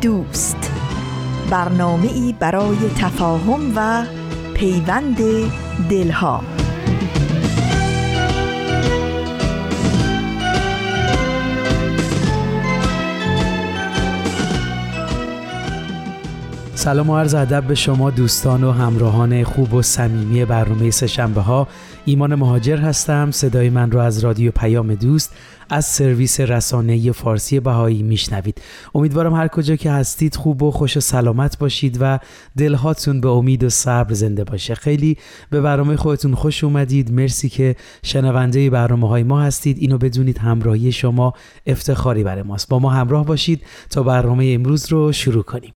دوست، برنامه‌ای برای تفاهم و پیوند دلها. سلام و عرض ادب به شما دوستان و همراهان خوب و صمیمی برنامه سه‌شنبه‌ها. ایمان مهاجر هستم. صدای من رو از رادیو پیام دوست از سرویس رسانه‌ای فارسی بهایی میشنوید. امیدوارم هر کجا که هستید خوب و خوش و سلامت باشید و دلهاتون به امید و صبر زنده باشه. خیلی به برنامه خودتون خوش اومدید. مرسی که شنونده برنامه‌های ما هستید. اینو بدونید همراهی شما افتخاری برای ماست. با ما همراه باشید تا برنامه امروز رو شروع کنیم.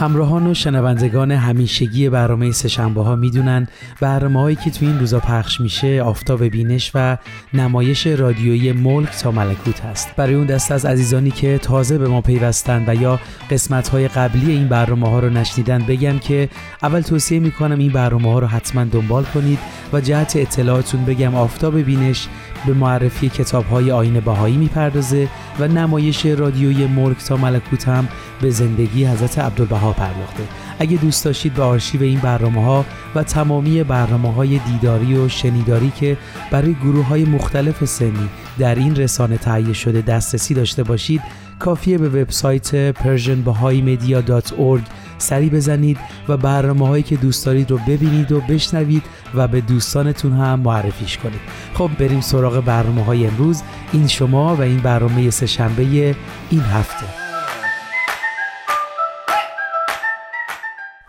همراهان و شنوندگان همیشگی برنامه سه‌شنبه‌ها میدونن برنامه‌هایی که تو این روزا پخش میشه آفتاب بینش و نمایش رادیویی ملک تا ملکوت هست. برای اون دسته از عزیزانی که تازه به ما پیوستن و یا قسمت‌های قبلی این برنامه‌ها رو نشنیدن بگم که اول توصیه میکنم این برنامه‌ها رو حتما دنبال کنید و جهت اطلاعاتون بگم آفتاب بینش به معرفی کتاب‌های آیین بهایی میپردازه و نمایش رادیویی ملک تا ملکوت هم به زندگی حضرت عبدالبها پرداخته. اگه دوست داشتید به آرشیو این برنامه‌ها و تمامی برنامه‌های دیداری و شنیداری که برای گروه‌های مختلف سنی در این رسانه تهیه شده دسترسی داشته باشید، کافیه به وبسایت persianbahai.org سری بزنید و برنامه‌هایی که دوست دارید رو ببینید و بشنوید و به دوستانتون هم معرفیش کنید. خب بریم سراغ برنامه‌های امروز. این شما و این برنامه سه‌شنبه این هفته.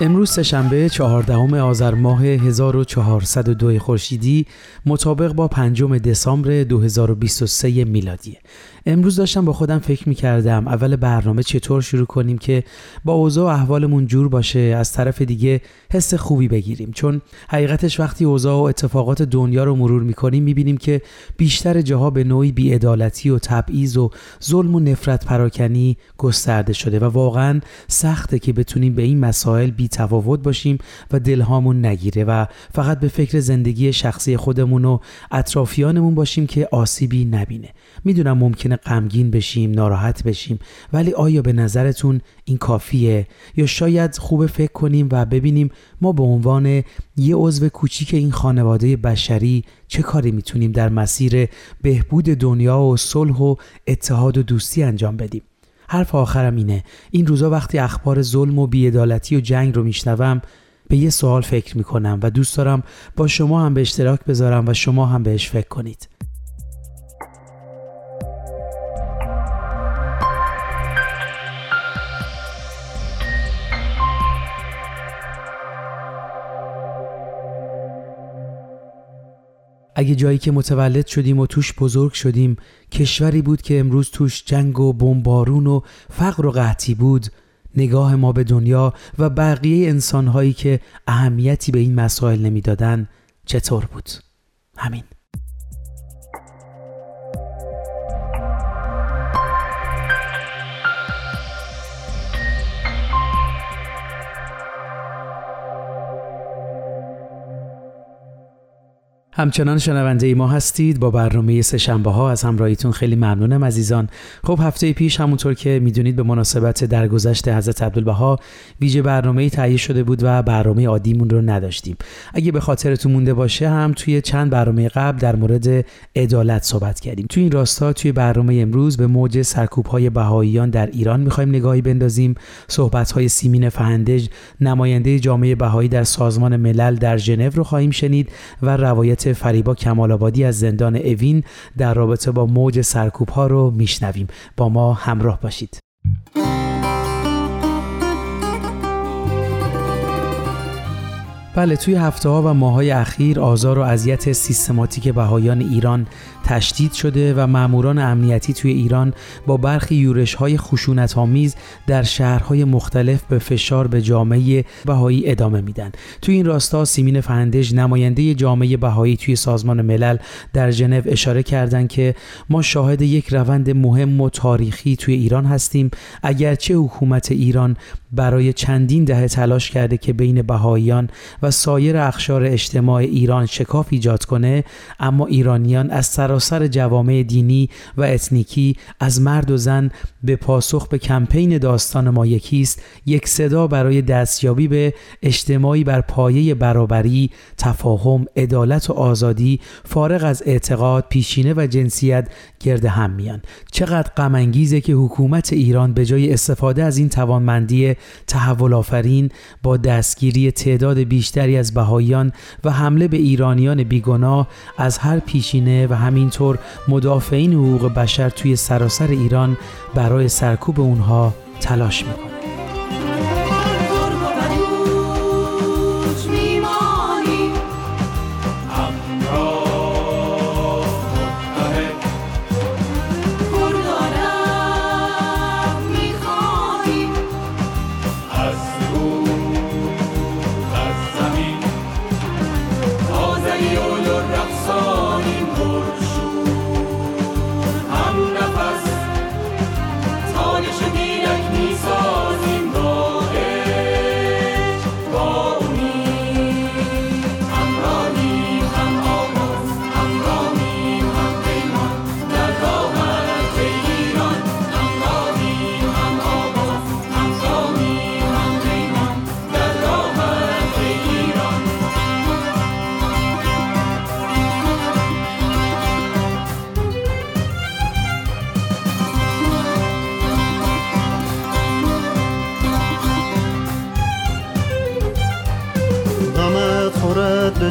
امروز سه‌شنبه 14 آذر ماه 1402 خورشیدی مطابق با 5 دسامبر 2023 میلادی. امروز داشتم با خودم فکر می‌کردم اول برنامه چطور شروع کنیم که با اوضاع و احوالمون جور باشه، از طرف دیگه حس خوبی بگیریم، چون حقیقتش وقتی اوضاع و اتفاقات دنیا رو مرور می‌کنیم می‌بینیم که بیشتر جاها به نوعی بی‌عدالتی و تبعیض و ظلم و نفرت پراکنی گسترده شده و واقعاً سخته که بتونیم به این مسائل بی‌تفاوت باشیم و دلهامون نگیره و فقط به فکر زندگی شخصی خودمون و اطرافیانمون باشیم که آسیبی نبینه. میدونم ممکنه غمگین بشیم، ناراحت بشیم، ولی آیا به نظرتون این کافیه؟ یا شاید خوب فکر کنیم و ببینیم ما به عنوان یه عضو کوچیک این خانواده بشری چه کاری میتونیم در مسیر بهبود دنیا و صلح و اتحاد و دوستی انجام بدیم؟ حرف آخرم اینه، این روزا وقتی اخبار ظلم و بی‌عدالتی و جنگ رو میشنوم به یه سوال فکر میکنم و دوست دارم با شما هم به اشتراک بذارم و شما هم بهش فکر کنید. اگه جایی که متولد شدیم و توش بزرگ شدیم کشوری بود که امروز توش جنگ و بمبارون و فقر و قحطی بود، نگاه ما به دنیا و بقیه انسانهایی که اهمیتی به این مسائل نمیدادن چطور بود؟ همین. همچنان شنونده ای ما هستید با برنامه سه‌شنبه ها. از همراهیتون خیلی ممنونم عزیزان. خب هفته پیش همونطور که میدونید به مناسبت درگذشت حضرت عبدالبها ویژه برنامه‌ای تهیه شده بود و برنامه عادیمون رو نداشتیم. اگه به خاطرتون مونده باشه هم توی چند برنامه قبل در مورد عدالت صحبت کردیم. توی این راستا توی برنامه امروز به موج سرکوب‌های بهائیان در ایران می‌خوایم نگاهی بندازیم. صحبت‌های سیمین فهندج نماینده جامعه بهائی در سازمان ملل در ژنو رو خواهیم شنید و روایت فریبا کمالابادی از زندان اوین در رابطه با موج سرکوب ها رو میشنویم. با ما همراه باشید. بله، توی هفته‌ها و ماه‌های اخیر آزار و اذیت سیستماتیک بهائیان ایران تشدید شده و ماموران امنیتی توی ایران با برخی یورش‌های خشونت‌آمیز در شهرهای مختلف به فشار به جامعه بهائی ادامه میدن. توی این راستا سیمین فهندج، نماینده جامعه بهائی توی سازمان ملل در ژنو، اشاره کردند که ما شاهد یک روند مهم و تاریخی توی ایران هستیم، اگرچه حکومت ایران برای چندین دهه تلاش کرده که بین بهائیان و سایر اقشار اجتماع ایران شکاف ایجاد کنه، اما ایرانیان از سراسر جوامع دینی و اتنیکی، از مرد و زن، به پاسخ به کمپین داستان ما یکیست، یک صدا برای دستیابی به اجتماعی بر پایه برابری، تفاهم، عدالت و آزادی فارغ از اعتقاد، پیشینه و جنسیت گرد هم میان. چقدر غم انگیزه که حکومت ایران به جای استفاده از این توانمندی تحول آفرین با دستگیری تعداد بیشتری از بهائیان و حمله به ایرانیان بیگناه از هر پیشینه و همینطور مدافعین حقوق بشر توی سراسر ایران برای سرکوب اونها تلاش میکنه.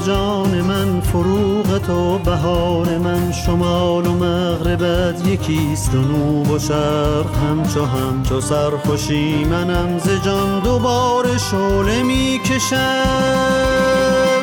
جان من، فروغ تو، بهار من، شمال و مغربت یکیست، جنوب و شرق همچو سرخوشی منم، ز جان دوباره شعله میکشم.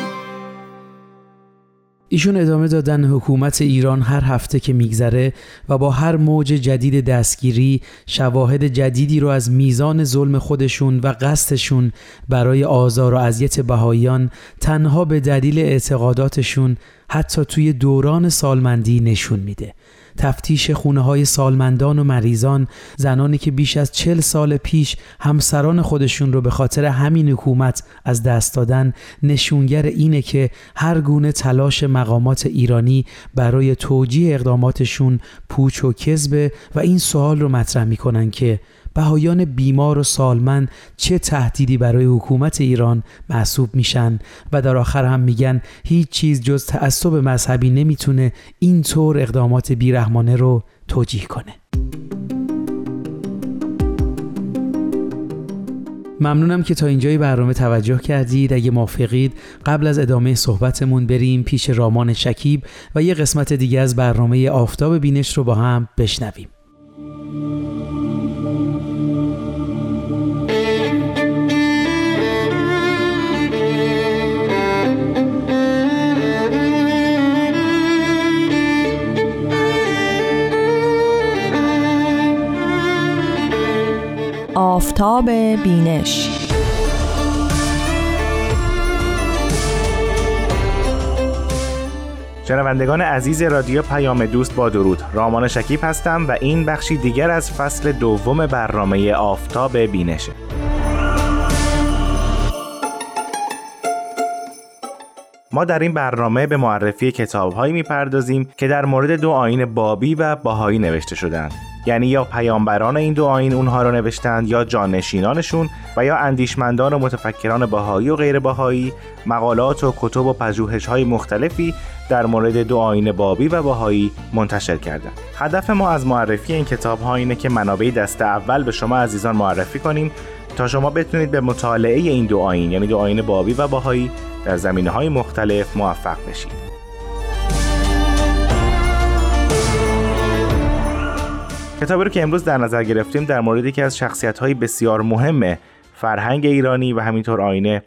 ایشون ادامه دادن حکومت ایران هر هفته که میگذره و با هر موج جدید دستگیری شواهد جدیدی رو از میزان ظلم خودشون و قصدشون برای آزار و اذیت بهائیان تنها به دلیل اعتقاداتشون حتی توی دوران سالمندی نشون میده. تفتیش خونه‌های سالمندان و مریضان، زنانی که بیش از 40 سال پیش همسران خودشون رو به خاطر همین حکومت از دست دادن، نشونگر اینه که هر گونه تلاش مقامات ایرانی برای توجیه اقداماتشون پوچ و کذبه و این سوال رو مطرح میکنن که بهائیان بیمار و سالمند چه تهدیدی برای حکومت ایران محسوب میشن و در آخر هم میگن هیچ چیز جز تعصب مذهبی نمیتونه اینطور اقدامات بیرحمانه رو توجیه کنه. ممنونم که تا اینجای برنامه توجه کردید. اگه موافقید قبل از ادامه صحبتمون بریم پیش رمان شکیب و یه قسمت دیگه از برنامه آفتاب بینش رو با هم بشنویم. آفتاب بینش. شنوندگان عزیز رادیو پیام دوست، با درود. رمان شکیب هستم و این بخشی دیگر از فصل دوم برنامه آفتاب بینشه. ما در این برنامه به معرفی کتاب‌هایی می‌پردازیم که در مورد دو آیین بابی و بهائی نوشته شدند. یعنی یا پیامبران این دو آیین اونها را نوشتند یا جانشینانشون و یا اندیشمندان و متفکران بهائی و غیر بهائی مقالات و کتب و پژوهش‌های مختلفی در مورد دو آیین بابی و بهائی منتشر کردند. هدف ما از معرفی این کتاب‌ها اینه که منابع دست اول به شما عزیزان معرفی کنیم تا شما بتونید به مطالعه این دو آیین، یعنی دو آیین بابی و بهائی، در زمینه‌های مختلف موفق بشید. کتابی رو که امروز در نظر گرفتیم در مورد یکی از شخصیت‌های بسیار مهم فرهنگ ایرانی و همینطور آیین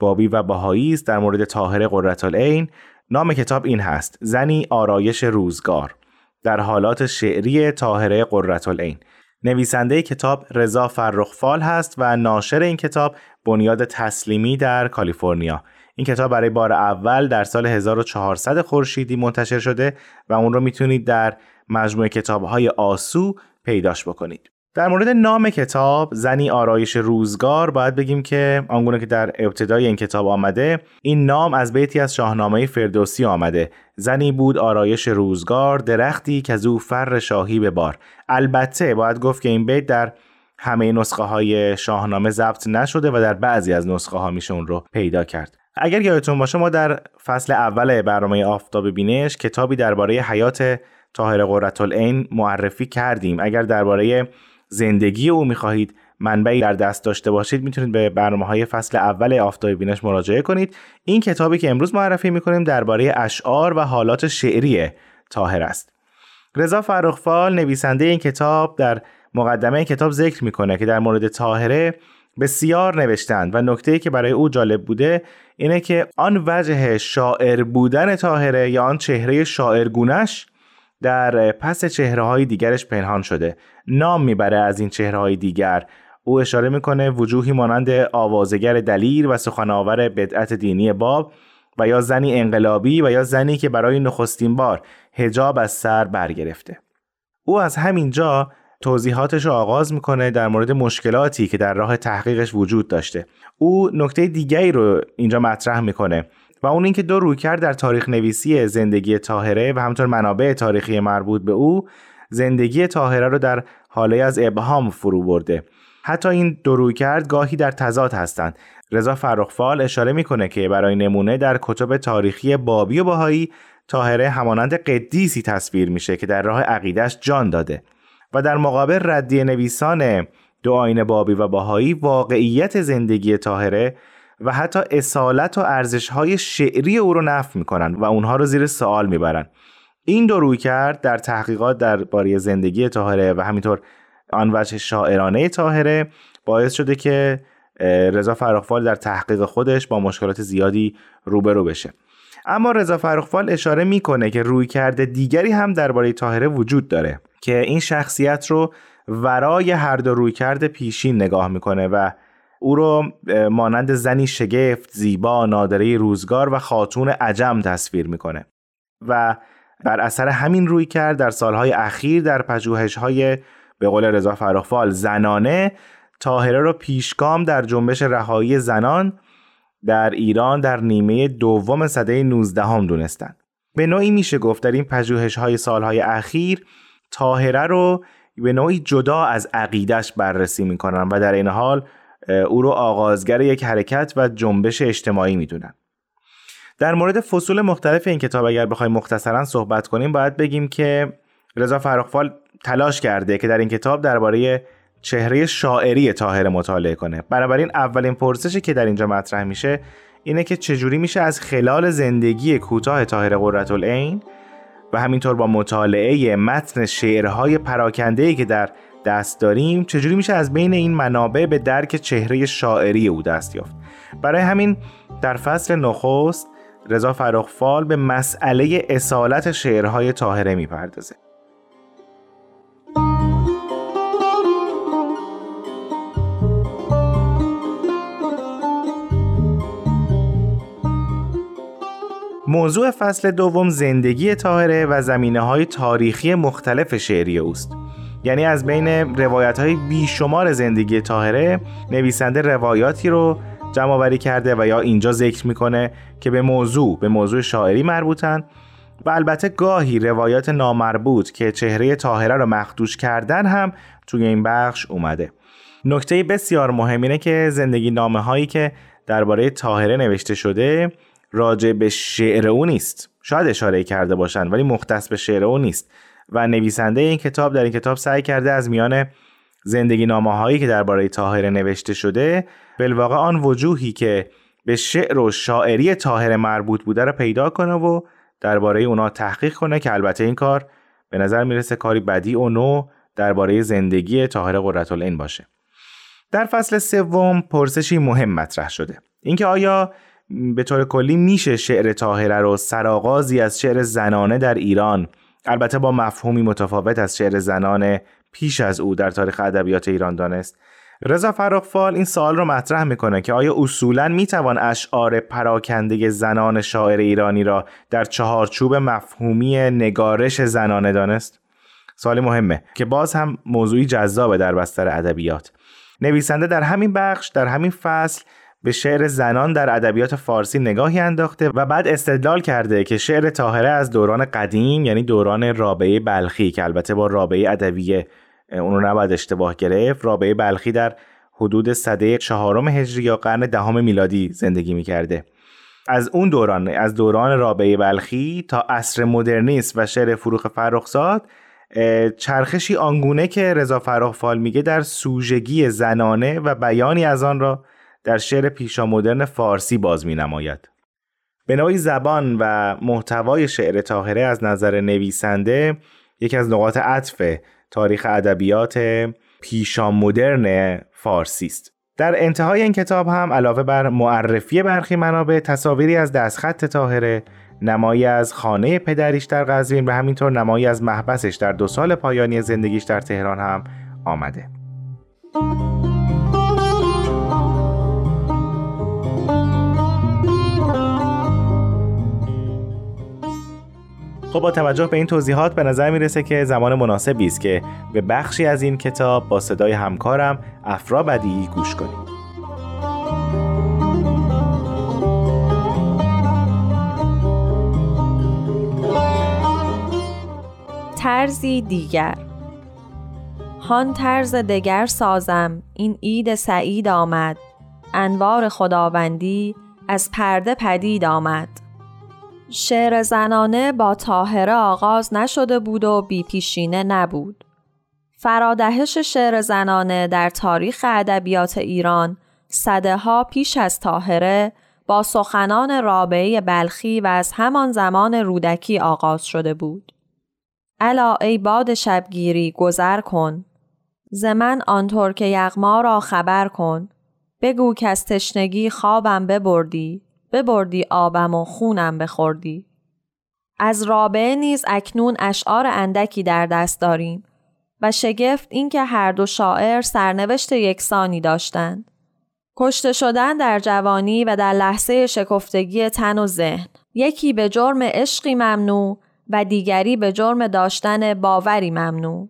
بابی و بهائی است در مورد طاهره قرةالعین. نام کتاب این هست: زنی آرایش روزگار در حالات شعری طاهره قرةالعین. نویسنده کتاب رضا فرخفال هست و ناشر این کتاب بنیاد تسلیمی در کالیفرنیا. این کتاب برای بار اول در سال 1400 خورشیدی منتشر شده و اون رو میتونید در مجموعه کتاب‌های آسو پیداش بکنید. در مورد نام کتاب زنی آرایش روزگار باید بگیم که آنگونه که در ابتدای این کتاب آمده، این نام از بیتی از شاهنامه فردوسی آمده: زنی بود آرایش روزگار، درختی که از او فر شاهی به بار. البته باید گفت که این بیت در همه نسخه های شاهنامه ضبط نشده و در بعضی از نسخه ها میشه اون رو پیدا کرد. اگر یادتون باشه ما در فصل اول برنامه آفتاب بینش کتابی درباره حیات طاهره قرةالعین معرفی کردیم. اگر درباره زندگی او می‌خواهید منبعی در دست داشته باشید، میتونید به برنامه‌های فصل اول آفتاب بینش مراجعه کنید. این کتابی که امروز معرفی می‌کنیم درباره اشعار و حالات شعری طاهره است. رضا فرخفال نویسنده این کتاب در مقدمه این کتاب ذکر می‌کنه که در مورد طاهره بسیار نوشتند و نکته‌ای که برای او جالب بوده اینه که آن وجه شاعر بودن طاهره یا آن چهره شاعرگونش در پس چهره‌های دیگرش پنهان شده. نام میبره از این چهره‌های دیگر. او اشاره میکنه وجوهی مانند آوازگر دلیر و سخنآور بدعت دینی باب، و یا زنی انقلابی، و یا زنی که برای نخستین بار حجاب از سر برگرفته. او از همین جا توضیحاتش رو آغاز میکنه در مورد مشکلاتی که در راه تحقیقش وجود داشته. او نکته دیگری رو اینجا مطرح میکنه و اون اینکه دو رویکرد در تاریخ نویسی زندگی طاهره و همچنین منابع تاریخی مربوط به او زندگی طاهره رو در حاله از ابهام فرو برده. حتی این دو رویکرد گاهی در تضاد هستند. رضا فرخفال اشاره میکنه که برای نمونه در کتب تاریخی بابی و بهائی طاهره همانند قدیسی تصویر میشه که در راه عقیدهش جان داده، و در مقابل ردیه نویسان دو آیین بابی و بهائی واقعیت زندگی طاهره و حتی اصالت و ارزش‌های شعری او رو نفی می‌کنن و اونها رو زیر سوال می‌برن. این دو رویکرد در تحقیقات درباره زندگی طاهره و همینطور آن وجه شاعرانه طاهره باعث شده که رضا فرخفال در تحقیق خودش با مشکلات زیادی روبرو بشه. اما رضا فرخفال اشاره می‌کنه که رویکرد دیگری هم درباره طاهره وجود داره که این شخصیت رو ورای هر دو رویکرد پیشین نگاه می‌کنه و او رو مانند زنی شگفت، زیبا، نادره روزگار و خاتون عجم تصویر میکنه. و بر اثر همین رویکرد در سالهای اخیر در پژوهش‌های به قول رضا فرخفال زنانه، طاهره رو پیشگام در جنبش رهایی زنان در ایران در نیمه دوم سده 19 دونستند. به نوعی میشه گفت در این پژوهش‌های سالهای اخیر طاهره رو به نوعی جدا از عقیده‌اش بررسی میکنن و در این حال او رو آغازگر یک حرکت و جنبش اجتماعی میدونن. در مورد فصول مختلف این کتاب اگر بخوایم مختصراً صحبت کنیم باید بگیم که رضا فرخفال تلاش کرده که در این کتاب درباره چهره شاعری طاهره مطالعه کنه. بنابراین اولین پرسشی که در اینجا مطرح میشه اینه که چجوری میشه از خلال زندگی کوتاه طاهره قرةالعین و همینطور با مطالعه متن شعرهای پراکنده‌ای که در دست داریم چجوری میشه از بین این منابع به درک چهره شاعری او دست یافت. برای همین در فصل نخست رضا فرخفال به مسئله اصالت شعرهای طاهره میپردازه. موضوع فصل دوم زندگی طاهره و زمینه‌های تاریخی مختلف شعری اوست. یعنی از بین روایت‌های بیشمار زندگی طاهره نویسنده روایاتی رو جمع‌آوری کرده و یا اینجا ذکر می‌کنه که به موضوع شاعری مربوطن، و البته گاهی روایات نامربوط که چهره طاهره رو مخدوش کردن هم توی این بخش اومده. نکته بسیار مهم اینه که زندگی نامه‌هایی که درباره طاهره نوشته شده راجع به شعر او نیست. شاید اشاره کرده باشن ولی مختص به شعر او نیست. و نویسنده این کتاب در این کتاب سعی کرده از میان زندگی نامه‌هایی که درباره طاهره نوشته شده بالواقع آن وجوهی که به شعر و شاعری طاهره مربوط بوده را پیدا کنه و درباره اونا تحقیق کنه، که البته این کار به نظر میرسه کاری بدیع و نو درباره زندگی طاهره قرةالعین باشه. در فصل سوم پرسشی مهم مطرح شده. اینکه آیا به طور کلی میشه شعر طاهره رو سرآغازی از شعر زنانه در ایران، البته با مفهومی متفاوت از شعر زنانه پیش از او، در تاریخ ادبیات ایران دانست؟ رضا فرخفال این سوال رو مطرح میکنه که آیا اصولاً میتوان اشعار پراکنده زنان شاعر ایرانی را در چهارچوب مفهومی نگارش زنانه دانست؟ سوال مهمه که باز هم موضوعی جذابه در بستر ادبیات. نویسنده در همین بخش، در همین فصل، به شعر زنان در ادبیات فارسی نگاهی انداخته و بعد استدلال کرده که شعر طاهره از دوران قدیم، یعنی دوران رابعه بلخی، که البته با رابعه ادویه اون رو نباید اشتباه گرفت، رابعه بلخی در حدود سده 4 هجری یا قرن 10 میلادی زندگی می‌کرده. از اون دوران، از دوران رابعه بلخی تا عصر مدرنیسم و شعر فروغ فرخزاد، چرخشی آنگونه که رضا فرخفال میگه در سوژگی زنانه و بیانی از آن را در شعر پیشا مدرن فارسی باز می‌نماید. به نوعی زبان و محتوای شعر طاهره از نظر نویسنده یکی از نقاط عطف تاریخ ادبیات پیشا مدرن فارسی است. در انتهای این کتاب هم علاوه بر معرفی برخی منابع، تصاویری از دستخط طاهره، نمایی از خانه پدریش در قزوین و همینطور نمایی از محبسش در 2 سال پایانی زندگیش در تهران هم آمده. خب با توجه به این توضیحات به نظر میرسه که زمان مناسبی است که به بخشی از این کتاب با صدای همکارم افرا بدیعی گوش کنیم. طرزی دیگر. هان طرز دگر سازم، این عید سعید آمد، انوار خداوندی از پرده پدید آمد. شعر زنانه با طاهره آغاز نشده بود و بی پیشینه نبود. فرادهش شعر زنانه در تاریخ ادبیات ایران سده‌ها پیش از طاهره با سخنان رابعه بلخی و از همان زمان رودکی آغاز شده بود. الا ای باد شبگیری گذر کن، ز من آنطور که یغما را خبر کن، بگو که از تشنگی خوابم ببردی، ببردی آبم و خونم بخوردی. از رابعه نیز اکنون اشعار اندکی در دست داریم و شگفت این که هر دو شاعر سرنوشت یکسانی داشتند. کشته شدن در جوانی و در لحظه شکفتگی تن و ذهن، یکی به جرم عشقی ممنوع و دیگری به جرم داشتن باوری ممنوع.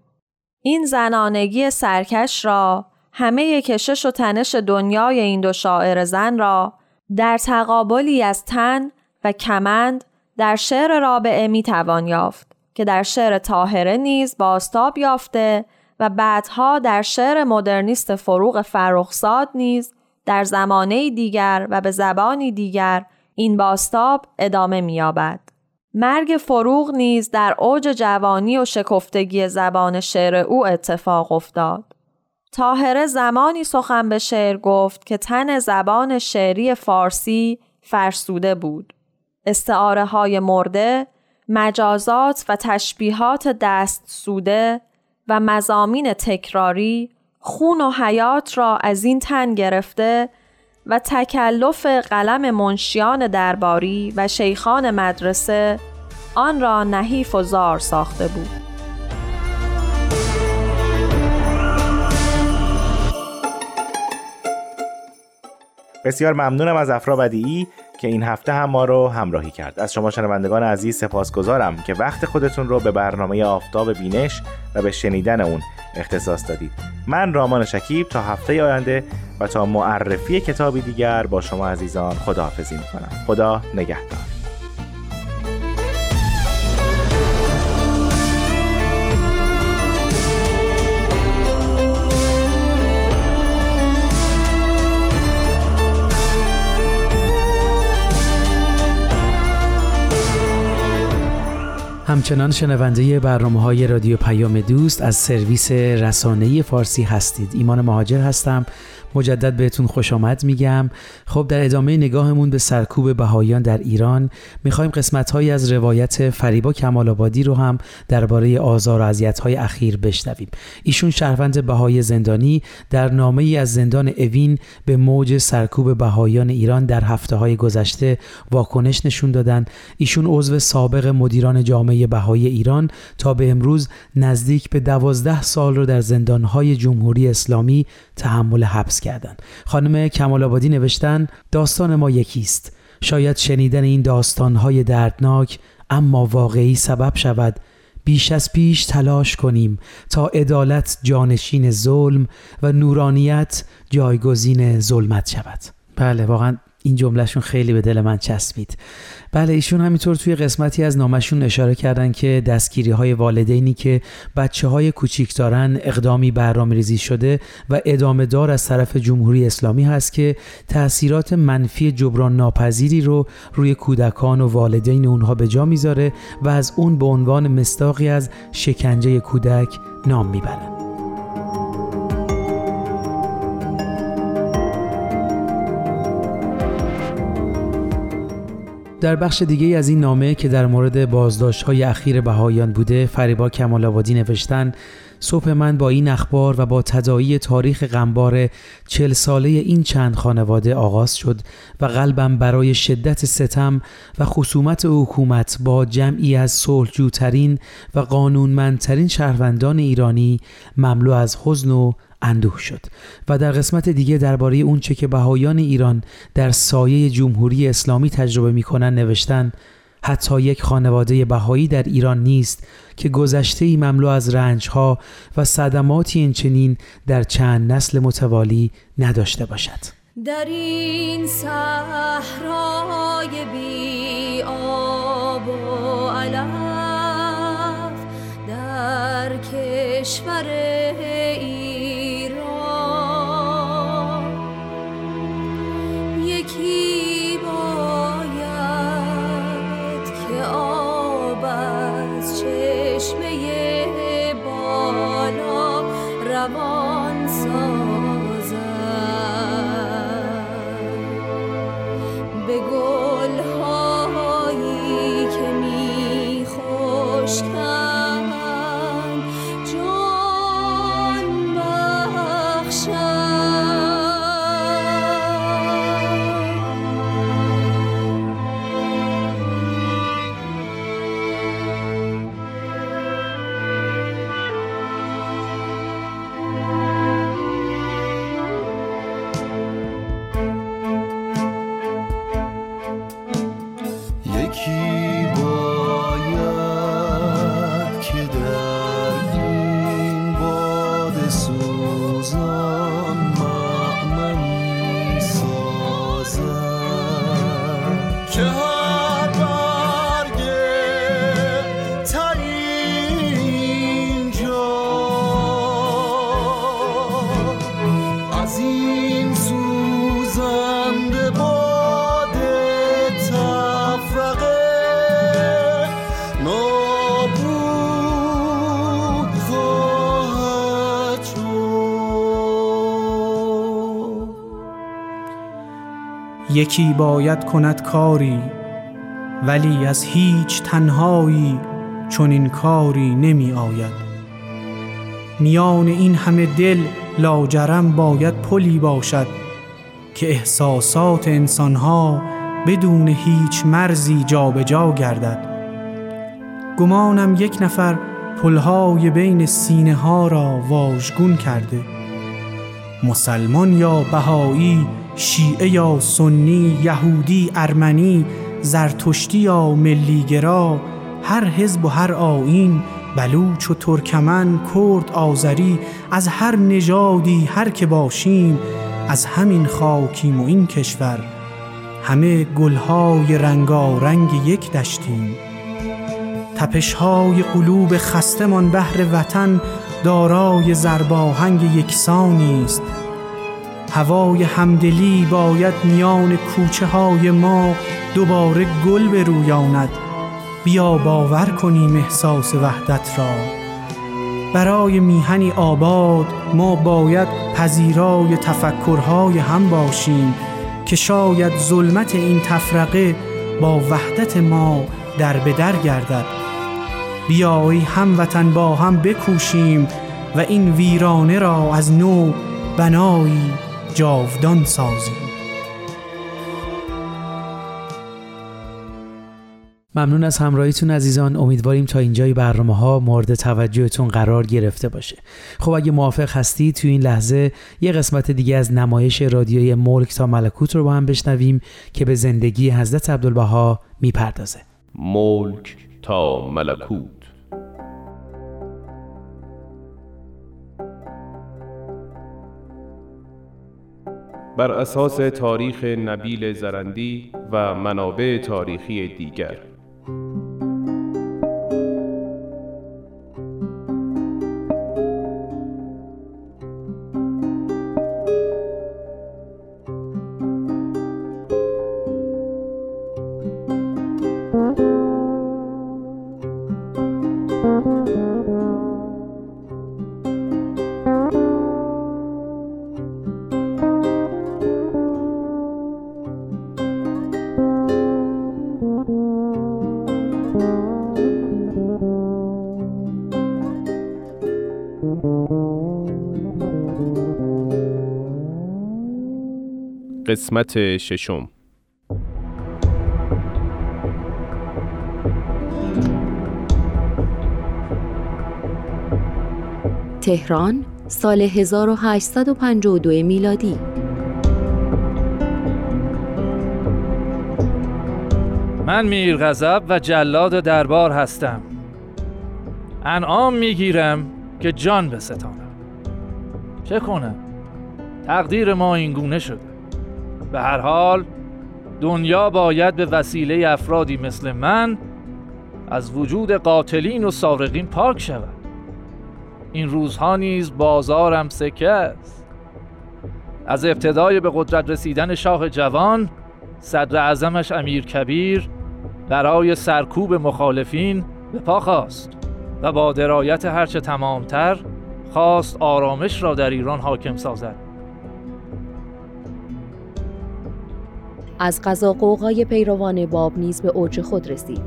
این زنانگی سرکش را، همه کشش و تنش دنیای این دو شاعر زن را، در تقابلی از تن و کمند در شعر رابعه می توان یافت که در شعر طاهره نیز بازتاب یافته و بعدها در شعر مدرنیست فروغ فرخزاد نیز در زمانه دیگر و به زبانی دیگر این بازتاب ادامه می یابد. مرگ فروغ نیز در اوج جوانی و شکفتگی زبان شعر او اتفاق افتاد. طاهره زمانی سخن به شعر گفت که تن زبان شعری فارسی فرسوده بود. استعاره های مرده، مجازات و تشبیهات دست سوده و مضامین تکراری خون و حیات را از این تن گرفته و تکلف قلم منشیان درباری و شیخان مدرسه آن را نحیف و زار ساخته بود. بسیار ممنونم از افرا بدیعی که این هفته هم ما رو همراهی کرد. از شما شنوندگان عزیز سپاسگزارم که وقت خودتون رو به برنامه آفتاب بینش و به شنیدن اون اختصاص دادید. من رمان شکیب تا هفته آینده و تا معرفی کتابی دیگر با شما عزیزان خداحافظی میکنم. خدا نگهدار. همچنان شنونده برنامه‌های رادیو پیام دوست از سرویس رسانه‌ای فارسی هستید. ایمان مهاجر هستم. مجدد بهتون خوش آمد میگم. خب در ادامه نگاهمون به سرکوب بهائیان در ایران میخوایم قسمت‌هایی از روایت فریبا کمالابادی رو هم درباره آزار و اذیت‌های اخیر بشنویم. ایشون شهروند بهائی زندانی در نامه‌ای از زندان اوین به موج سرکوب بهائیان ایران در هفته‌های گذشته واکنش نشون دادن. ایشون عضو سابق مدیران جامعه بهائی ایران تا به امروز نزدیک به 12 سال رو در زندان‌های جمهوری اسلامی تحمل حبس کردن. خانم کمالابادی نوشتن: داستان ما یکیست. شاید شنیدن این داستان‌های دردناک اما واقعی سبب شود بیش از پیش تلاش کنیم تا عدالت جانشین ظلم و نورانیت جایگزین ظلمت شود. بله، واقعا این جملهشون خیلی به دل من چسبید. بله، ایشون همینطور توی قسمتی از نامشون اشاره کردن که دستگیری‌های والدینی که بچه‌های کوچیک دارن اقدامی برنامه‌ریزی شده و ادامه دار از طرف جمهوری اسلامی هست که تأثیرات منفی جبران ناپذیری رو روی کودکان و والدین اونها به جا میذاره و از اون به عنوان مصداقی از شکنجه کودک نام میبرن. در بخش دیگه از این نامه که در مورد بازداشت‌های اخیر بهائیان بوده، فریبا کمالابادی نوشتن: صبح من با این اخبار و با تداعی تاریخ غمبار 40 ساله این چند خانواده آغاز شد و قلبم برای شدت ستم و خصومت حکومت با جمعی از صلحجوترین و قانونمندترین شهروندان ایرانی مملو از حزن و اندوه شد. و در قسمت دیگه درباره اون چه که بهائیان ایران در سایه جمهوری اسلامی تجربه میکنن نوشتن: حتی یک خانواده بهایی در ایران نیست که گذشته‌ای مملو از رنج‌ها و صدماتی اینچنین در چند نسل متوالی نداشته باشد. در این صحرای بی آب و علف در کشور ایران یکی باید که آب از چشمه بالا روان سازد به گلهایی که می خشکند یکی باید کند کاری ولی از هیچ تنهایی چون این کاری نمی آید میان این همه دل لاجرم باید پلی باشد که احساسات انسانها بدون هیچ مرزی جابجا گردد گمانم یک نفر پلهای بین سینه ها را واژگون کرده مسلمان یا بهائی شیعه یا سنی، یهودی، ارمنی، زرتشتی یا ملیگرا هر حزب و هر آیین، بلوچ و ترکمن، کرد، آذری از هر نژادی هر که باشیم از همین خاکیم و این کشور همه گلهای رنگارنگ یک دشتیم تپشهای قلوب خستمان بهر وطن دارای زرباهنگ یکسانیست هوای همدلی باید میان کوچه های ما دوباره گل برویاند بیا باور کنیم احساس وحدت را. برای میهنی آباد ما باید پذیرای تفکرهای هم باشیم که شاید ظلمت این تفرقه با وحدت ما در به در گردد. بیایی هموطن با هم بکوشیم و این ویرانه را از نو بنایی جاودان سازیم. ممنون از همراهیتون عزیزان. امیدواریم تا اینجای برنامه‌ها مورد توجهتون قرار گرفته باشه. خب اگه موافق هستی تو این لحظه یه قسمت دیگه از نمایش رادیوی ملک تا ملکوت رو با هم بشنویم که به زندگی حضرت عبدالبها میپردازه. ملک تا ملکوت. بر اساس تاریخ نبیل زرندی و منابع تاریخی دیگر. قسمت ششم. تهران سال 1852 میلادی. من میرغضب و جلاد دربار هستم. انعام میگیرم که جان بستانم. چه کنم؟ تقدیر ما اینگونه شده. به هر حال دنیا باید به وسیله افرادی مثل من از وجود قاتلین و سارقین پاک شود. این روزها نیز بازارم سکه است. از ابتدای به قدرت رسیدن شاه جوان، صدر اعظمش امیرکبیر برای سرکوب مخالفین به پا خواست و با درایت هرچه تمامتر خواست آرامش را در ایران حاکم سازد. از قضا قوقای پیروان باب نیز به اوج خود رسید.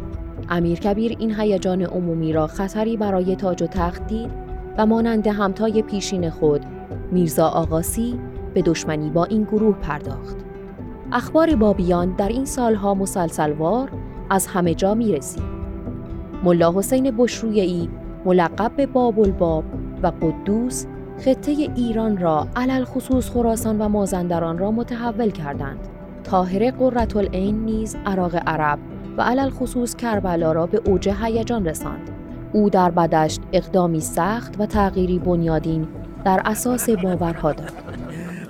امیرکبیر این هیجان عمومی را خطری برای تاج و تخت دید و مانند همتای پیشین خود میرزا آقاسی به دشمنی با این گروه پرداخت. اخبار بابیان در این سالها مسلسلوار از همه جا می رسید. ملا حسین بشرویی ملقب به باب‌الباب و قدوس خطه ایران را علل خصوص خراسان و مازندران را متحول کردند. طاهره قرةالعین نیز عراق عرب و علل خصوص کربلا را به اوج هیجان رساند. او در بدشت اقدامی سخت و تغییری بنیادین در اساس باورها داد.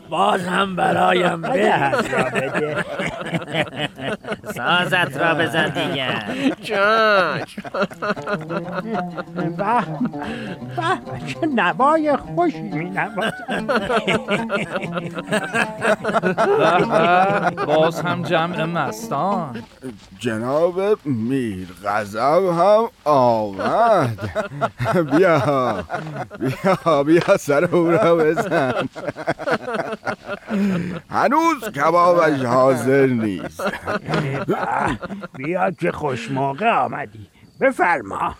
باز هم برایم بهت را بده. سازت را بزن دیگه. چش. بابا چه نوای خوشی می‌نوازی. باز هم جمع مستان. جناب میرغضب هم آمد. بیا. بیا سر او را بزن. هنوز کبابش حاضر نیست. بیا که خوش موقع آمدی. بفرما.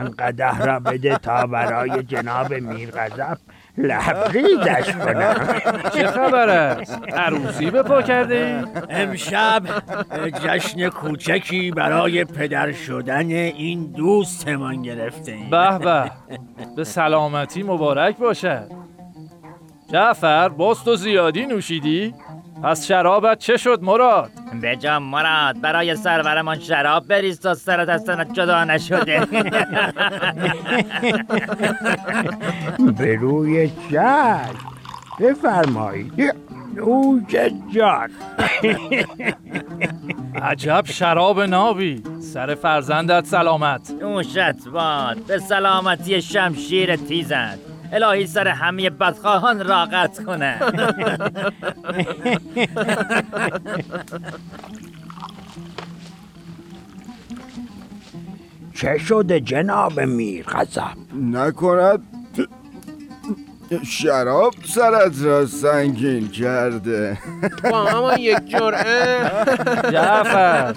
آن قدح را بده تا برای جناب میرغضب لبریدش کنم. چه خبره؟ عروسی به پا کرده؟ امشب جشن کوچکی برای پدر شدن این دوستمان گرفته. به به، به سلامتی مبارک باشه. جعفر، باز تو زیادی نوشیدی؟ پس شرابت چه شد مراد؟ به جام مراد، برای سرورمان شراب بریز تا سرت از تنت جدا نشده. به روی چشم، بفرمایید. نوش جان. عجب شراب نابی. سر فرزندت سلامت. نوشت باد، به سلامتی شمشیر تیزت. الهی سر همه بدخواهان را قطع کنه. چه شده جناب میرقاسم؟ نکند شراب سرت را سنگین کرده. با همان یک جرعه. جعفر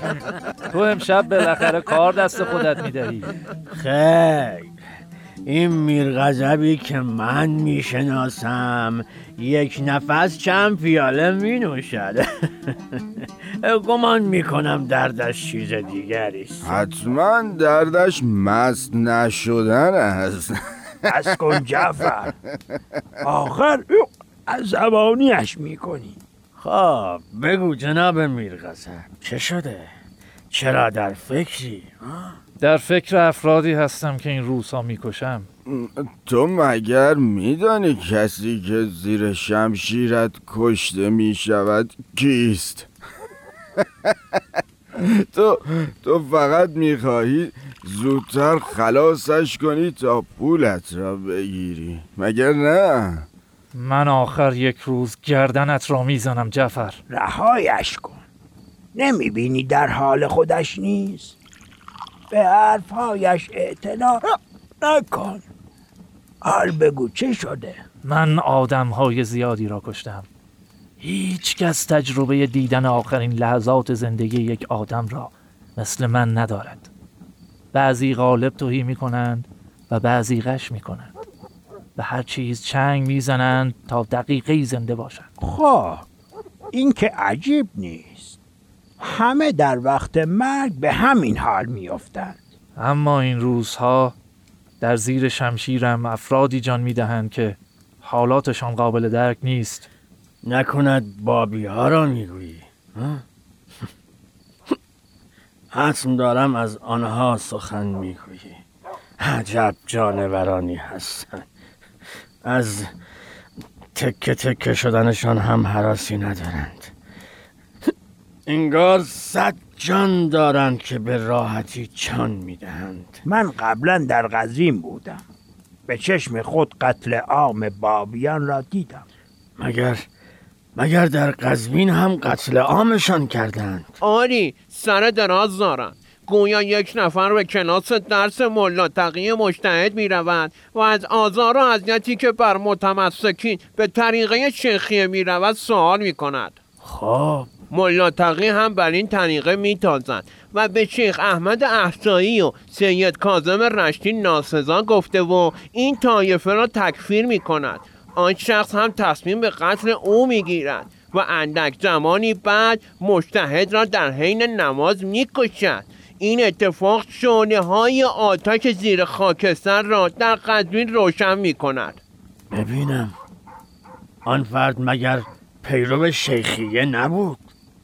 تو امشب بالاخره کار دست خودت میدهی. خیر، این میرغضبی که من میشناسم یک نفس چند پیاله مینوشد. گمان میکنم دردش چیز دیگریست. حتما دردش مست نشدن است. از کن جعفر، آخر عصبانیش میکنی. خب بگو جناب میرقاسم چه شده؟ چرا در فکری؟ در فکر افرادی هستم که این روزها میکشم. تو مگر میدانی کسی که زیر شمشیرت کشته میشود کیست؟ تو فقط میخواهی زودتر خلاصش کنی تا پولت را بگیری، مگر نه؟ من آخر یک روز گردنت را میزنم جعفر. رهایش کن، نمیبینی در حال خودش نیست؟ به حرفهایش اعتنا نکن. حال بگو چه شده؟ من آدمهای زیادی را کشتم. هیچ کس تجربه دیدن آخرین لحظات زندگی یک آدم را مثل من ندارد. بعضی غالب توهی میکنند و بعضی غش میکنند. به هر چیز چنگ میزنند تا دقیقه زنده باشند. خب این که عجیب نیست. همه در وقت مرگ به همین حال میافتند. اما این روزها در زیر شمشیرم افرادی جان میدهند که حالاتشان قابل درک نیست. نکند بابی ها را میگویی؟ حتم دارم از آنها سخن میگویی. عجب جانورانی هستن. از تکه تکه شدنشان هم هراسی ندارند. انگار 100 جان دارند که به راحتی جان میدهند. من قبلا در قزوین بودم. به چشم خود قتل عام بابیان را دیدم. مگر در قزوین هم قتل عامشان کردند؟ آری، سر دراز دارن. گویا یک نفر به کلاس درس ملا تقی مجتهد می رود و از آزار و اذیتی که بر متمسکین به طریقه شیخیه می رود سوال می کند. خب ملا تقی هم بر این طریقه می تازند و به شیخ احمد احسایی و سید کاظم رشتی ناسزا گفته و این طایفه را تکفیر می کند. آن شخص هم تصمیم به قتل او میگیرد و اندک زمانی بعد مجتهد را در حین نماز میکشد. این اتفاق شعله های آتش زیر خاکستر را در قزوین روشن میکند. ببینم، آن فرد مگر پیرو شیخیه نبود؟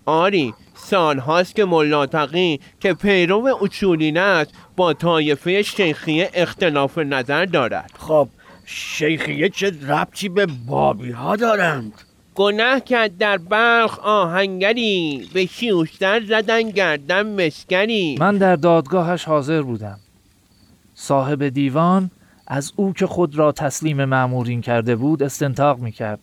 آری، سال هاست که ملا تقی که پیرو اصولین است با طایفه شیخیه اختلاف نظر دارد. خب شیخیه چه ربطی به بابی ها دارند؟ گناه کرد در بلخ آهنگری، به شیوشتر زدن گردن مسکری. من در دادگاهش حاضر بودم. صاحب دیوان از او که خود را تسلیم مأمورین کرده بود استنتاق میکرد.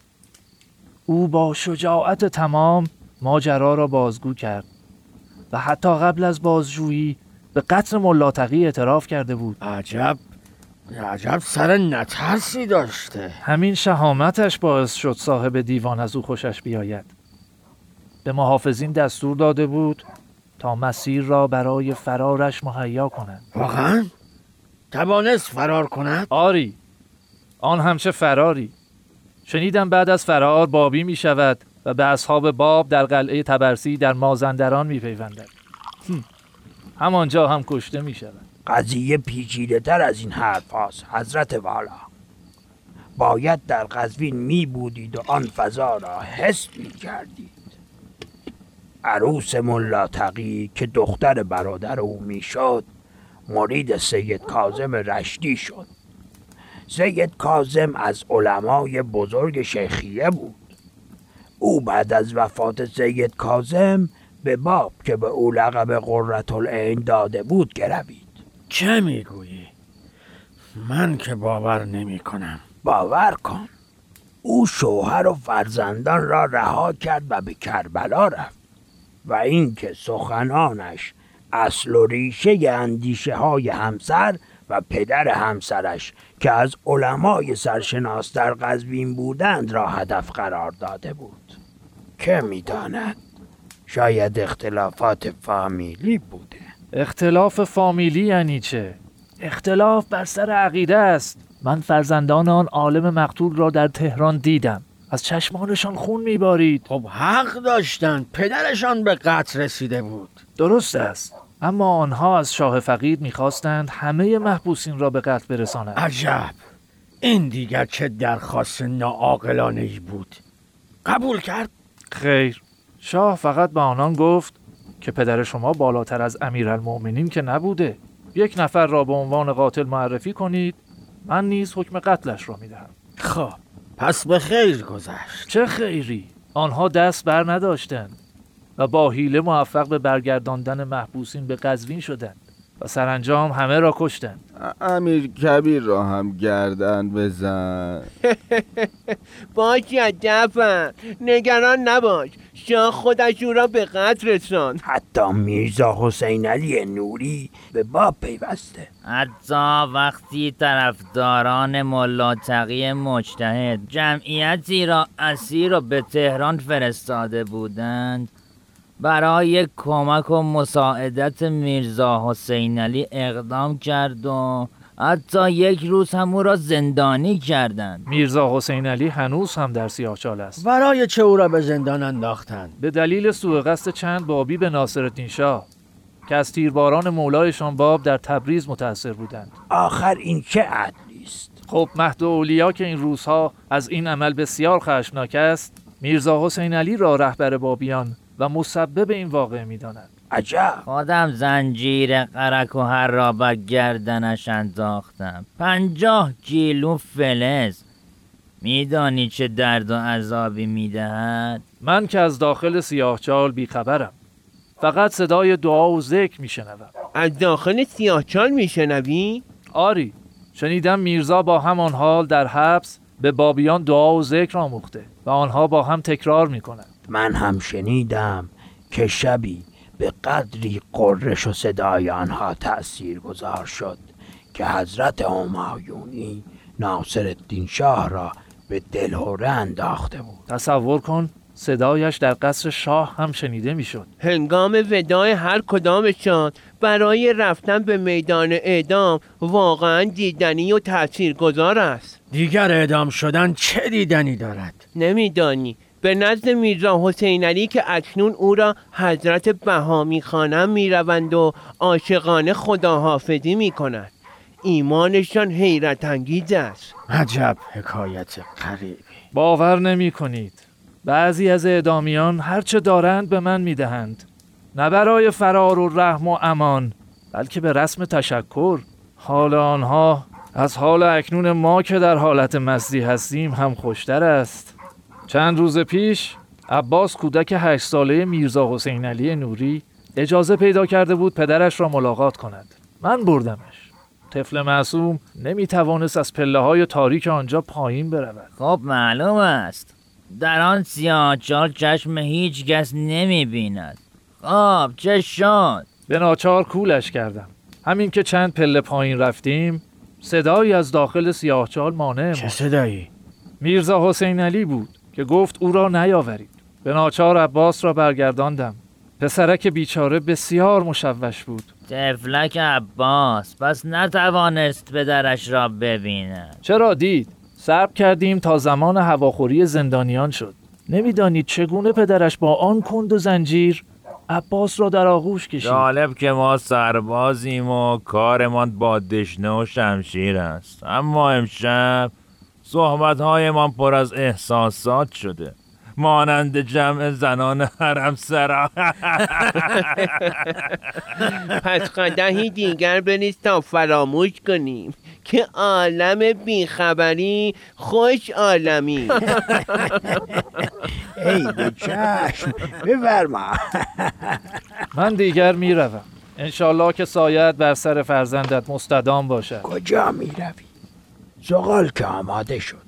او با شجاعت تمام ماجرا را بازگو کرد و حتی قبل از بازجویی به قتل ملا تقی اعتراف کرده بود. عجب سر نترسی داشته. همین شهامتش باعث شد صاحب دیوان از او خوشش بیاید. به محافظین دستور داده بود تا مسیر را برای فرارش مهیا کنند. واقعا؟ توانست فرار کند؟ آری، آن همچه فراری. شنیدم بعد از فرار بابی می شود و به اصحاب باب در قلعه تبرسی در مازندران می پیوندد. همانجا هم کشته می شود. قضیه پیچیده تر از این حرف هاست حضرت والا. باید در قزوین می بودید و آن فضا را حس می کردید. عروس ملا تقی که دختر برادر او می شد مرید سید کاظم رشتی شد. سید کاظم از علمای بزرگ شیخیه بود. او بعد از وفات سید کاظم به باب که به او لقب قرةالعین داده بود گروید. چه میگویی؟ من که باور نمی کنم. باور کن. او شوهر و فرزندان را رها کرد و به کربلا رفت و این که سخنانش اصل و ریشه اندیشه های همسر و پدر همسرش که از علمای سرشناس در قزوین بودند را هدف قرار داده بود. که می‌داند؟ شاید اختلافات فامیلی بوده. اختلاف فامیلی یعنی چه؟ اختلاف بر سر عقیده است. من فرزندان آن عالم مقتول را در تهران دیدم. از چشمانشان خون می‌بارید. خب حق داشتند، پدرشان به قتل رسیده بود. درست است، اما آنها از شاه فقید می‌خواستند همه محبوسین را به قتل برسانند. عجب، این دیگر چه درخواست ناعاقلانه‌ای بود. قبول کرد؟ خیر، شاه فقط به آنان گفت که پدر شما بالاتر از امیرالمومنین که نبوده. یک نفر را به عنوان قاتل معرفی کنید، من نیز حکم قتلش را می‌دهم. خب پس به خیر گذشت. چه خیری؟ آنها دست بر نداشتند و با حیله موفق به برگرداندن محبوسین به قزوین شدند و سرانجام همه را کشتند. امیرکبیر را هم گردن بزن. باشه جعفر، نگران نباش، شاه خودشون را به قتل رساند. حتی میرزا حسین علی نوری به باب پیوسته. حتی وقتی طرفداران ملا تقی مجتهد جمعیتی را اسیر را به تهران فرستاده بودند برای کمک و مساعدت میرزا حسین علی اقدام کرد و حتی یک روز هم او را زندانی کردند. میرزا حسین علی هنوز هم در سیاه‌چال است. برای چه او را به زندان انداختند؟ به دلیل سوء قصد چند بابی به ناصرالدین شاه که از تیرباران مولایشان باب در تبریز متأثر بودند. آخر این چه عدلی است؟ خب مهد اولیا که این روزها از این عمل بسیار خشمناک است، میرزا حسین علی را رهبر بابیان و مسبب این واقعه می‌دانند. عجب، خودم زنجیر قرک و هر را بر گردنش انداختم، 50 کیلو فلز. میدانی چه درد و عذابی میدهد؟ من که از داخل سیاه‌چال بیخبرم، فقط صدای دعا و ذکر میشنوم. از داخل سیاه‌چال میشنوی؟ آری، شنیدم میرزا با همان حال در حبس به بابیان دعا و ذکر آموخته و آنها با هم تکرار میکنند. من هم شنیدم که شبی به قدری قررش و صدای آنها تأثیر گذار شد که حضرت همایونی ناصرالدین شاه را به دلهره انداخته بود. تصور کن صدایش در قصر شاه هم شنیده می شد. هنگام وداع هر کدامشان برای رفتن به میدان اعدام واقعا دیدنی و تأثیرگذار است. دیگر اعدام شدن چه دیدنی دارد؟ نمیدانی. به نزد میرزا حسین علی که اکنون او را حضرت بهامی خانم می روند و عاشقانه خداحافظی می کنند. ایمانشان حیرت انگیز است. عجب حکایت غریبی. باور نمی کنید، بعضی از اعدامیان هرچه دارند به من می دهند، نه برای فرار و رحم و امان، بلکه به رسم تشکر. حال آنها از حال اکنون ما که در حالت مستی هستیم هم خوشتر است. چند روز پیش عباس کودک 8 ساله میرزا حسین علی نوری اجازه پیدا کرده بود پدرش را ملاقات کند. من بردمش. طفل معصوم نمیتوانست از پله‌های تاریک آنجا پایین برود. خب معلوم است، در آن سیاه‌چال چشم هیچ کس نمی‌بیند. خب چه شد؟ به ناچار کولش کردم. همین که چند پله پایین رفتیم، صدایی از داخل سیاه‌چال مانع. چه صدایی؟ میرزا حسین علی بود که گفت او را نیاورید. به ناچار عباس را برگرداندم. پسرک بیچاره بسیار مشوش بود. طفلک عباس پس نتوانست پدرش را ببیند. چرا دید؟ صبر کردیم تا زمان هواخوری زندانیان شد. نمیدانید چگونه پدرش با آن کند و زنجیر عباس را در آغوش کشید. جالب که ما سربازیم و کارمان با دشنه و شمشیر است، اما امشب صحبت‌های من پر از احساسات شده، مانند جمع زنان حرم سرا. پس قدحی دیگر بریز تا فراموش کنیم که عالم بیخبری خوش عالمی. ای به چشم، بفرما. من دیگر میروم، انشالله که سایت بر سر فرزندت مستدام باشد. کجا میروی؟ زغال که آماده شد،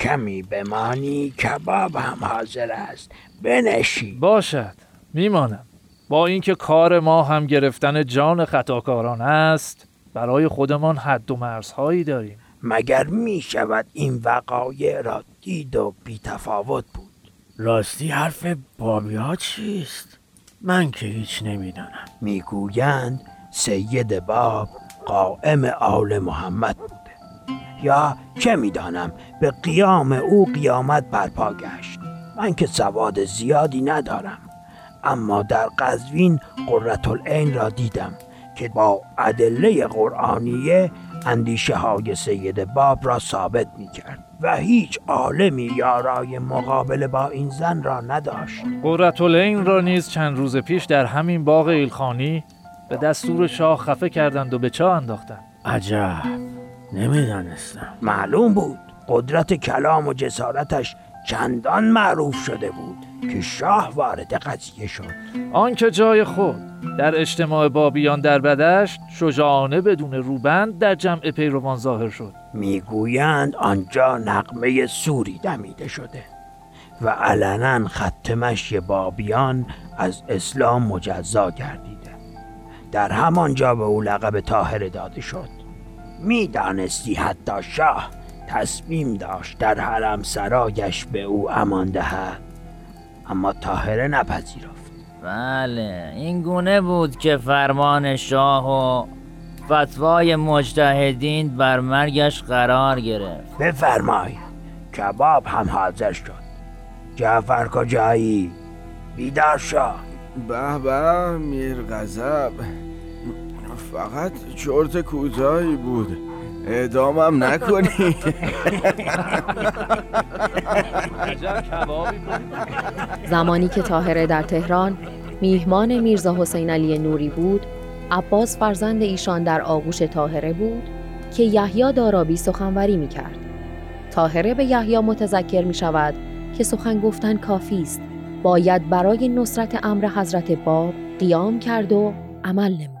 کمی بمانی، کباب هم حاضر است، بنشی. باشد، میمانم. با اینکه کار ما هم گرفتن جان خطاکاران است، برای خودمان حد و مرزهایی داریم. مگر می شود این وقایع را دید و بی تفاوت بود؟ راستی حرف بابی ها چیست؟ من که هیچ نمیدانم. میگویند سید باب قائم آل محمد بوده، یا چه میدانم به قیام او قیامت برپا گشت. من که سواد زیادی ندارم، اما در قزوین قرةالعین را دیدم که با ادله قرآنیه اندیشه های سید باب را ثابت میکرد و هیچ عالمی یارای مقابله با این زن را نداشت. قرةالعین را نیز چند روز پیش در همین باغ ایلخانی به دستور شاه خفه کردند و به چاه انداختند. عجب، نمیدانستم. معلوم بود. قدرت کلام و جسارتش چندان معروف شده بود که شاه وارد قضیه شد. آنکه جای خود در اجتماع بابیان در بدشت شجاعانه بدون روبند در جمع پیروان ظاهر شد. میگویند آنجا نغمه سوری دمیده شده و علنا خط مشی بابیان از اسلام مجزا گردیده. در همانجا به او لقب طاهره داده شد. میدانستی حتی شاه تصمیم داشت در حرم سرایش به او امان دهد، اما طاهره نپذیرفت. بله، این گونه بود که فرمان شاه و فتوای مجتهدین بر مرگش قرار گرفت. بفرمایید. کباب هم حاضر شد. جعفر کجایی؟ بیدار شاه. به به میرغضب، فقط چرت کوتاهی بود، اعدامم نکنی. زمانی که طاهره در تهران میهمان میرزا حسین علی نوری بود، عباس فرزند ایشان در آغوش طاهره بود که یحیی دارابی سخنوری میکرد. طاهره به یحیی متذکر میشود که سخن گفتن کافی است، باید برای نصرت امر حضرت باب قیام کرد و عمل نمود.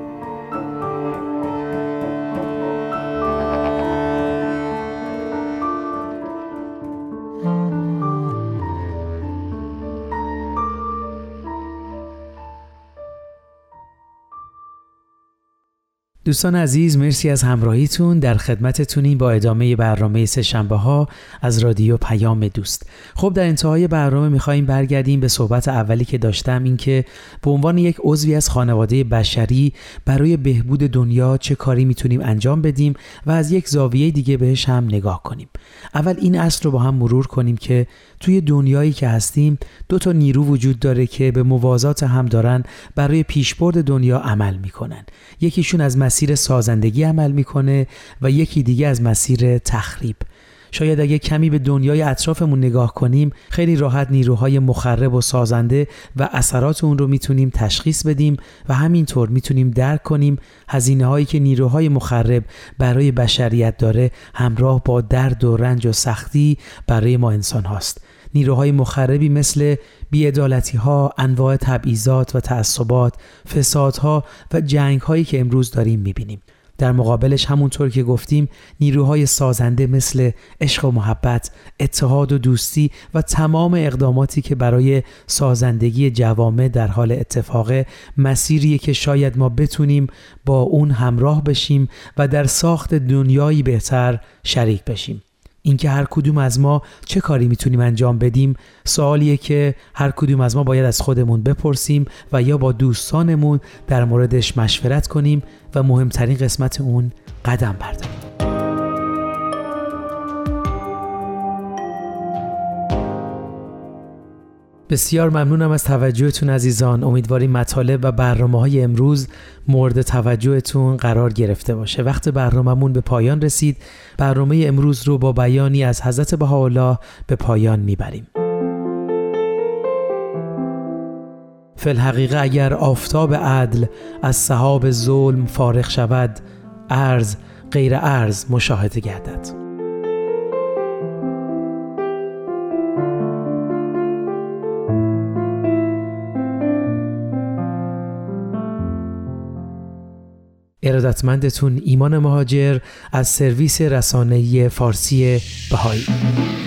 دوستان عزیز، مرسی از همراهیتون. در خدمتتونیم با ادامه برنامه سه‌شنبه‌ها از رادیو پیام دوست. خب، در انتهای برنامه می‌خوایم برگردیم به صحبت اولی که داشتم، این که به عنوان یک عضوی از خانواده بشری برای بهبود دنیا چه کاری میتونیم انجام بدیم و از یک زاویه دیگه بهش هم نگاه کنیم. اول این اصل رو با هم مرور کنیم که توی دنیایی که هستیم دو تا نیرو وجود داره که به موازات هم دارن برای پیشبرد دنیا عمل می‌کنن. یکیشون از مسیر سازندگی عمل میکنه و یکی دیگه از مسیر تخریب. شاید اگه کمی به دنیای اطرافمون نگاه کنیم، خیلی راحت نیروهای مخرب و سازنده و اثرات اون رو میتونیم تشخیص بدیم و همینطور میتونیم درک کنیم هزینه هایی که نیروهای مخرب برای بشریت داره همراه با درد و رنج و سختی برای ما انسان هاست. نیروهای مخربی مثل بی‌عدالتی‌ها، انواع تبعیضات و تعصبات، فسادها و جنگ‌هایی که امروز داریم می‌بینیم. در مقابلش همونطور که گفتیم نیروهای سازنده مثل عشق و محبت، اتحاد و دوستی و تمام اقداماتی که برای سازندگی جوامع در حال اتفاقه، مسیریه که شاید ما بتونیم با اون همراه بشیم و در ساخت دنیایی بهتر شریک بشیم. اینکه هر کدوم از ما چه کاری میتونیم انجام بدیم، سوالیه که هر کدوم از ما باید از خودمون بپرسیم و یا با دوستانمون در موردش مشورت کنیم و مهمترین قسمت اون، قدم برداریم. بسیار ممنونم از توجهتون عزیزان. امیدواریم مطالب و برنامه‌های امروز مورد توجهتون قرار گرفته باشه. وقت برنامه‌مون به پایان رسید. برنامه امروز رو با بیانی از حضرت بهاءالله به پایان میبریم. فی الحقیقه اگر آفتاب عدل از سحاب ظلم فارغ شود، عرض غیر عرض مشاهده گردد. ارادتمندتون ایمان مهاجر از سرویس رسانه‌ای فارسی بهائی.